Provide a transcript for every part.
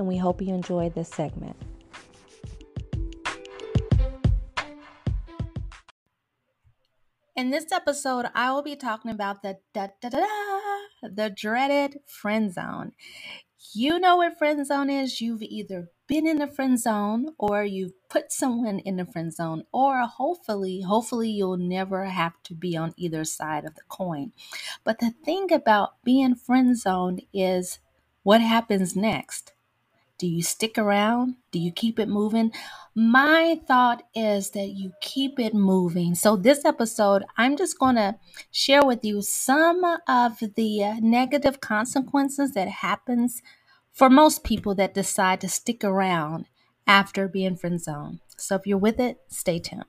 and we hope you enjoy this segment. In this episode, I will be talking about the dreaded friend zone. You know what friend zone is. You've either been in the friend zone or you've put someone in the friend zone, or hopefully you'll never have to be on either side of the coin. But the thing about being friend zoned is what happens next. Do you stick around? Do you keep it moving? My thought is that you keep it moving. So this episode, I'm just going to share with you some of the negative consequences that happens for most people that decide to stick around after being friend zoned. So if you're with it, stay tuned.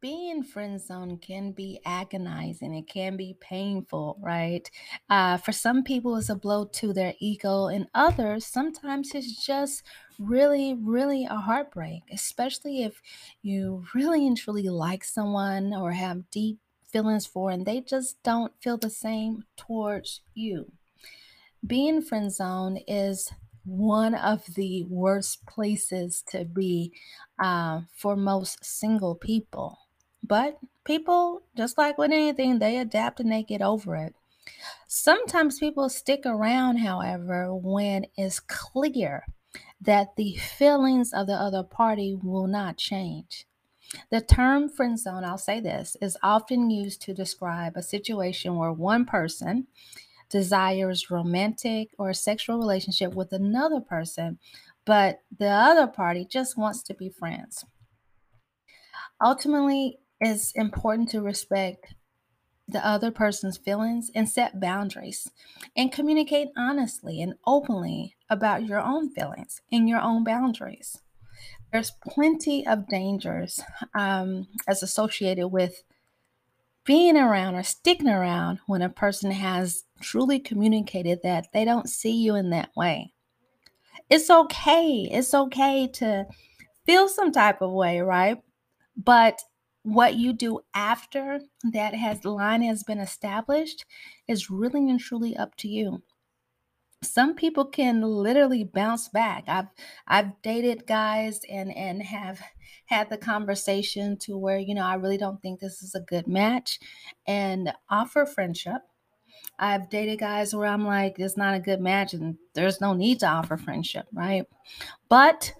Being friend zoned can be agonizing. It can be painful, right? For some people, it's a blow to their ego, and others, sometimes it's just really, really a heartbreak, especially if you really and truly like someone or have deep feelings for, and they just don't feel the same towards you. Being friend zoned is one of the worst places to be for most single people. But people, just like with anything, they adapt and they get over it. Sometimes people stick around, however, when it's clear that the feelings of the other party will not change. The term friend zone, I'll say this, is often used to describe a situation where one person desires romantic or sexual relationship with another person, but the other party just wants to be friends. Ultimately, it's important to respect the other person's feelings and set boundaries and communicate honestly and openly about your own feelings and your own boundaries. There's plenty of dangers as associated with being around or sticking around when a person has truly communicated that they don't see you in that way. It's okay. It's okay to feel some type of way, right? But what you do after that line has been established is really and truly up to you. Some people can literally bounce back. I've dated guys and have had the conversation to where, I really don't think this is a good match, and offer friendship. I've dated guys where I'm like, it's not a good match and there's no need to offer friendship, right? But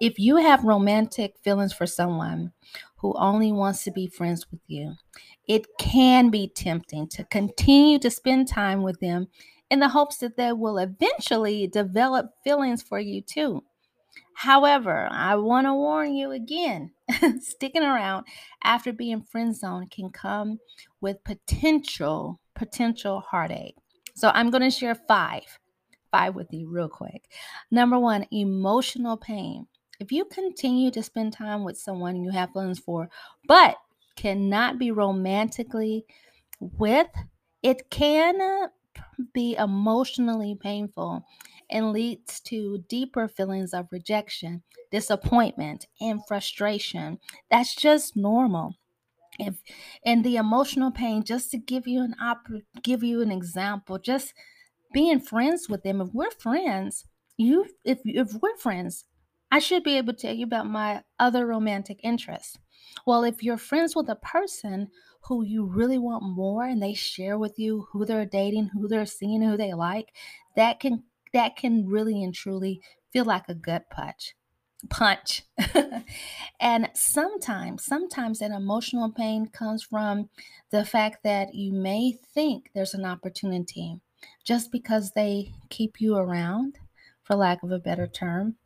if you have romantic feelings for someone who only wants to be friends with you, it can be tempting to continue to spend time with them in the hopes that they will eventually develop feelings for you too. However, I want to warn you again, sticking around after being friend zoned can come with potential heartache. So I'm going to share five with you real quick. Number one, emotional pain. If you continue to spend time with someone you have feelings for, but cannot be romantically with, it can be emotionally painful and leads to deeper feelings of rejection, disappointment, and frustration. That's just normal. And the emotional pain, just to give you an example, just being friends with them. If we're friends, I should be able to tell you about my other romantic interests. Well, if you're friends with a person who you really want more and they share with you who they're dating, who they're seeing, who they like, that can really and truly feel like a gut punch. And sometimes an emotional pain comes from the fact that you may think there's an opportunity just because they keep you around, for lack of a better term.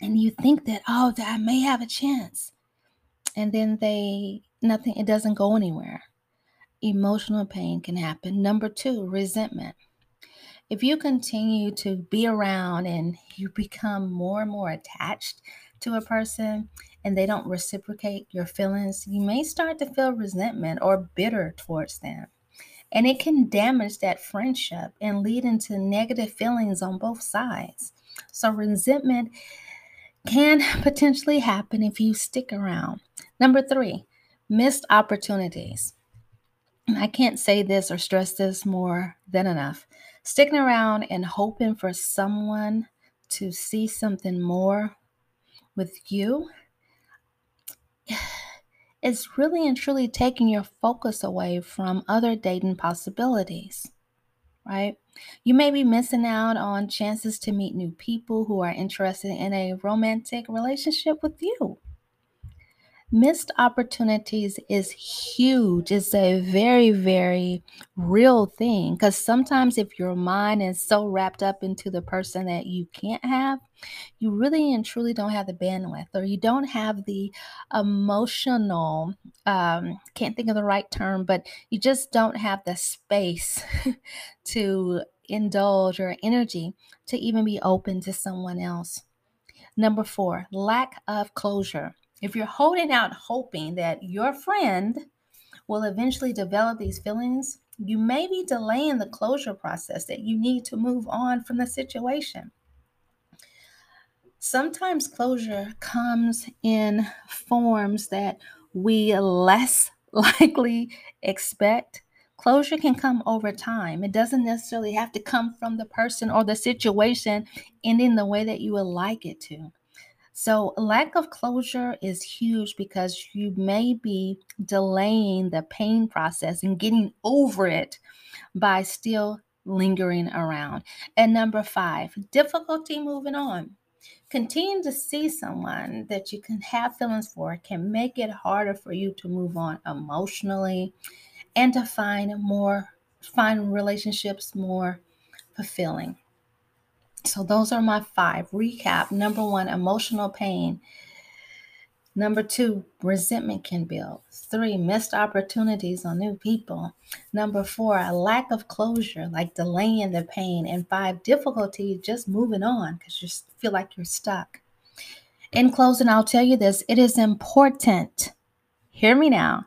And you think that, that I may have a chance. And then it doesn't go anywhere. Emotional pain can happen. Number two, resentment. If you continue to be around and you become more and more attached to a person and they don't reciprocate your feelings, you may start to feel resentment or bitter towards them. And it can damage that friendship and lead into negative feelings on both sides. So resentment can potentially happen if you stick around. Number 3, missed opportunities. I can't say this or stress this more than enough. Sticking around and hoping for someone to see something more with you is really and truly taking your focus away from other dating possibilities, right? You may be missing out on chances to meet new people who are interested in a romantic relationship with you. Missed opportunities is huge. It's a very, very real thing, because sometimes if your mind is so wrapped up into the person that you can't have, you really and truly don't have the bandwidth, or you don't have the emotional, can't think of the right term, but you just don't have the space to indulge or energy to even be open to someone else. Number 4, lack of closure. If you're holding out hoping that your friend will eventually develop these feelings, you may be delaying the closure process that you need to move on from the situation. Sometimes closure comes in forms that we less likely expect. Closure can come over time. It doesn't necessarily have to come from the person or the situation ending the way that you would like it to. So lack of closure is huge, because you may be delaying the pain process and getting over it by still lingering around. And number 5, difficulty moving on. Continuing to see someone that you can have feelings for can make it harder for you to move on emotionally and to find relationships more fulfilling. So those are my 5. Recap. Number 1, emotional pain. Number 2, resentment can build. 3, missed opportunities on new people. Number 4, a lack of closure, like delaying the pain. And 5, difficulty just moving on because you feel like you're stuck. In closing, I'll tell you this. It is important, hear me now,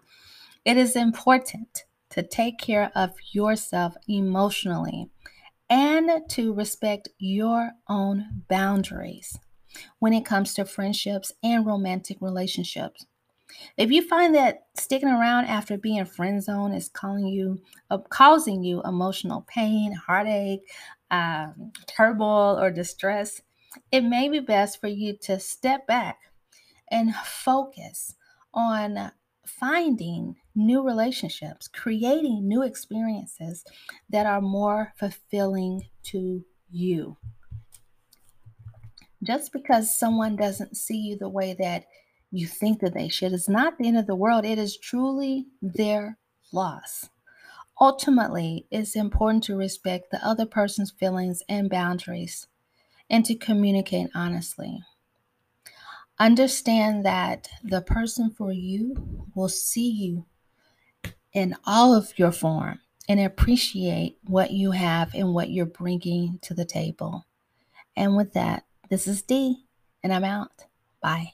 it is important to take care of yourself emotionally and to respect your own boundaries when it comes to friendships and romantic relationships. If you find that sticking around after being friend zone is causing you emotional pain, heartache, turmoil, or distress, it may be best for you to step back and focus on finding new relationships, creating new experiences that are more fulfilling to you. Just because someone doesn't see you the way that you think that they should is not the end of the world. It is truly their loss. Ultimately, it's important to respect the other person's feelings and boundaries and to communicate honestly. Understand that the person for you will see you in all of your form and appreciate what you have and what you're bringing to the table. And with that, this is Dee, and I'm out. Bye.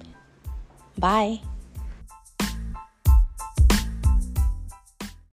Bye.